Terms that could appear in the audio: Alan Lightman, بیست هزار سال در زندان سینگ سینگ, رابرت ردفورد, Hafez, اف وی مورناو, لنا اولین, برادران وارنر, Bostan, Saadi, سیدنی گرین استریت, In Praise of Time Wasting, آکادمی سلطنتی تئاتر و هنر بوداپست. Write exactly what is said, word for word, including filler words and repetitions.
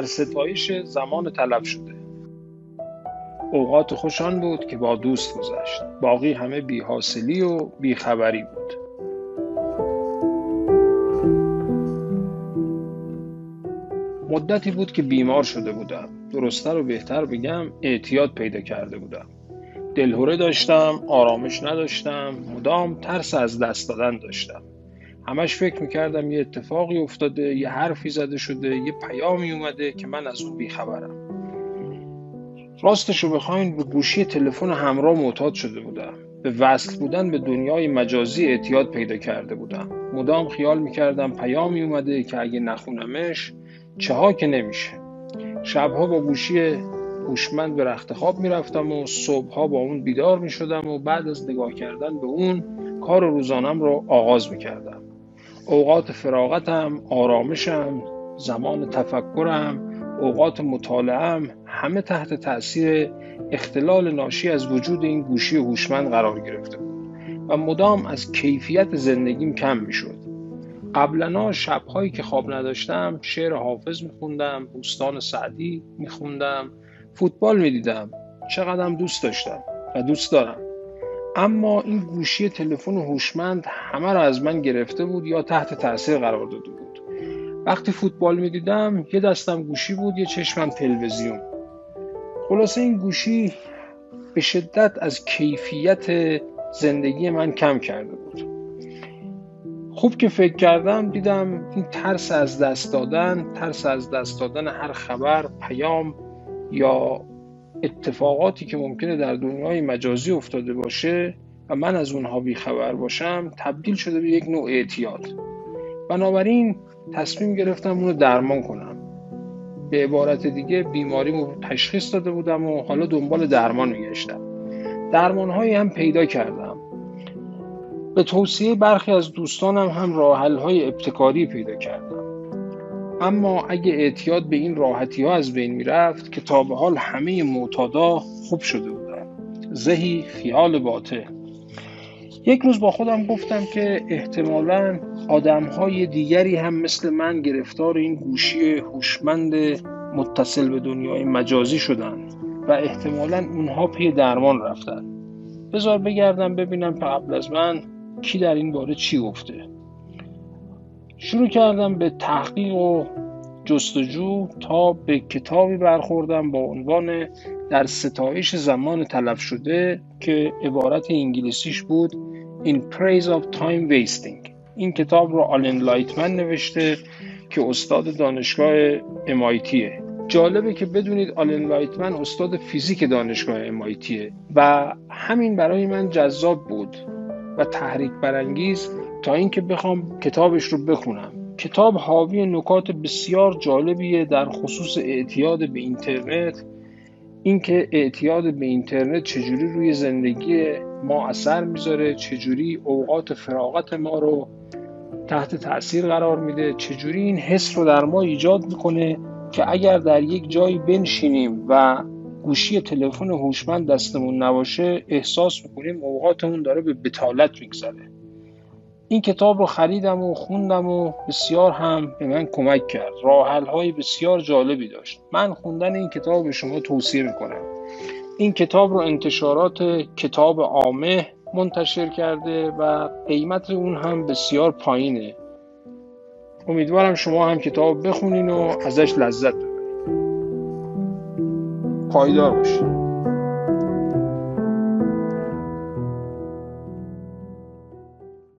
در ستایش زمان تلف شده. اوقات خوشان بود که با دوست گذشت. باقی همه بی‌حاصلی و بی‌خبری بود. مدتی بود که بیمار شده بودم. درست‌تر و بهتر بگم اعتیاد پیدا کرده بودم. دلهره داشتم، آرامش نداشتم، مدام ترس از دست دادن داشتم. همش فکر میکردم یه اتفاقی افتاده، یه حرفی زده شده، یه پیامی اومده که من از اون بیخبرم. راستشو بخواین به گوشی تلفن همراه معتاد شده بودم. به وصل بودن به دنیای مجازی اعتیاد پیدا کرده بودم. مدام خیال میکردم پیامی اومده که اگه نخونمش چه ها که نمیشه. شبها با گوشی هوشمند به رخت خواب میرفتم و صبحها با اون بیدار میشدم و بعد از نگاه کردن به اون کار روزانم رو آغاز میکردم. اوقات فراغتم، آرامشم، زمان تفکرم، اوقات مطالعه‌ام همه تحت تأثیر اختلال ناشی از وجود این گوشی هوشمند قرار گرفته بود و مدام از کیفیت زندگیم کم میشد. قبلنا شب‌هایی که خواب نداشتم شعر حافظ میخوندم، بوستان سعدی میخوندم، فوتبال میدیدم. چقدرم دوست داشتم و دوست دارم. اما این گوشی تلفن هوشمند همه را از من گرفته بود یا تحت تأثیر قرار داده بود. وقتی فوتبال میدیدم یه دستم گوشی بود، یه چشمم تلویزیون. خلاصه این گوشی به شدت از کیفیت زندگی من کم کرده بود. خوب که فکر کردم دیدم این ترس از دست دادن، ترس از دست دادن هر خبر، پیام یا اتفاقاتی که ممکنه در دنیای مجازی افتاده باشه و من از اونها بیخبر باشم تبدیل شده به یک نوع اعتیاد. بنابراین تصمیم گرفتم اونو درمان کنم. به عبارت دیگه بیماریمو تشخیص داده بودم و حالا دنبال درمان میگشتم. درمانهایی هم پیدا کردم. به توصیه برخی از دوستانم هم راه حل‌های ابتکاری پیدا کردم. اما اگه اعتیاد به این راحتی ها از بین می رفت که تا به حال همه معتادا خوب شده بودن، زهی خیال باطل. یک روز با خودم گفتم که احتمالاً آدم‌های دیگری هم مثل من گرفتار این گوشی هوشمند متصل به دنیای مجازی شدن و احتمالاً اونها پی درمان رفتن. بذار بگردم ببینم قبل از من کی در این باره چی گفته. شروع کردم به تحقیق و جستجو تا به کتابی برخوردم با عنوان در ستایش زمان تلف شده که عبارت انگلیسیش بود In Praise of Time Wasting. این کتاب رو آلن لایتمن نوشته که استاد دانشگاه ام‌آی‌تیه. جالبه که بدونید آلن لایتمن استاد فیزیک دانشگاه ام‌آی‌تیه و همین برای من جذاب بود و تحریک برانگیز تا اینکه بخوام کتابش رو بخونم. کتاب حاوی نکات بسیار جالبیه در خصوص اعتیاد به اینترنت، اینکه اعتیاد به اینترنت چجوری روی زندگی ما اثر میذاره، چجوری اوقات فراغت ما رو تحت تأثیر قرار میده، چجوری این حس رو در ما ایجاد میکنه که اگر در یک جایی بنشینیم و گوشی تلفن هوشمند دستمون نباشه احساس میکنیم اوقاتمون داره به بتالت میگذره. این کتاب رو خریدم و خوندم و بسیار هم به من کمک کرد. راه‌حل‌های بسیار جالبی داشت. من خوندن این کتاب به شما توصیه می‌کنم. این کتاب رو انتشارات کتاب عامه منتشر کرده و قیمت اون هم بسیار پایینه. امیدوارم شما هم کتاب بخونین و ازش لذت ببرید. پایدار باشید.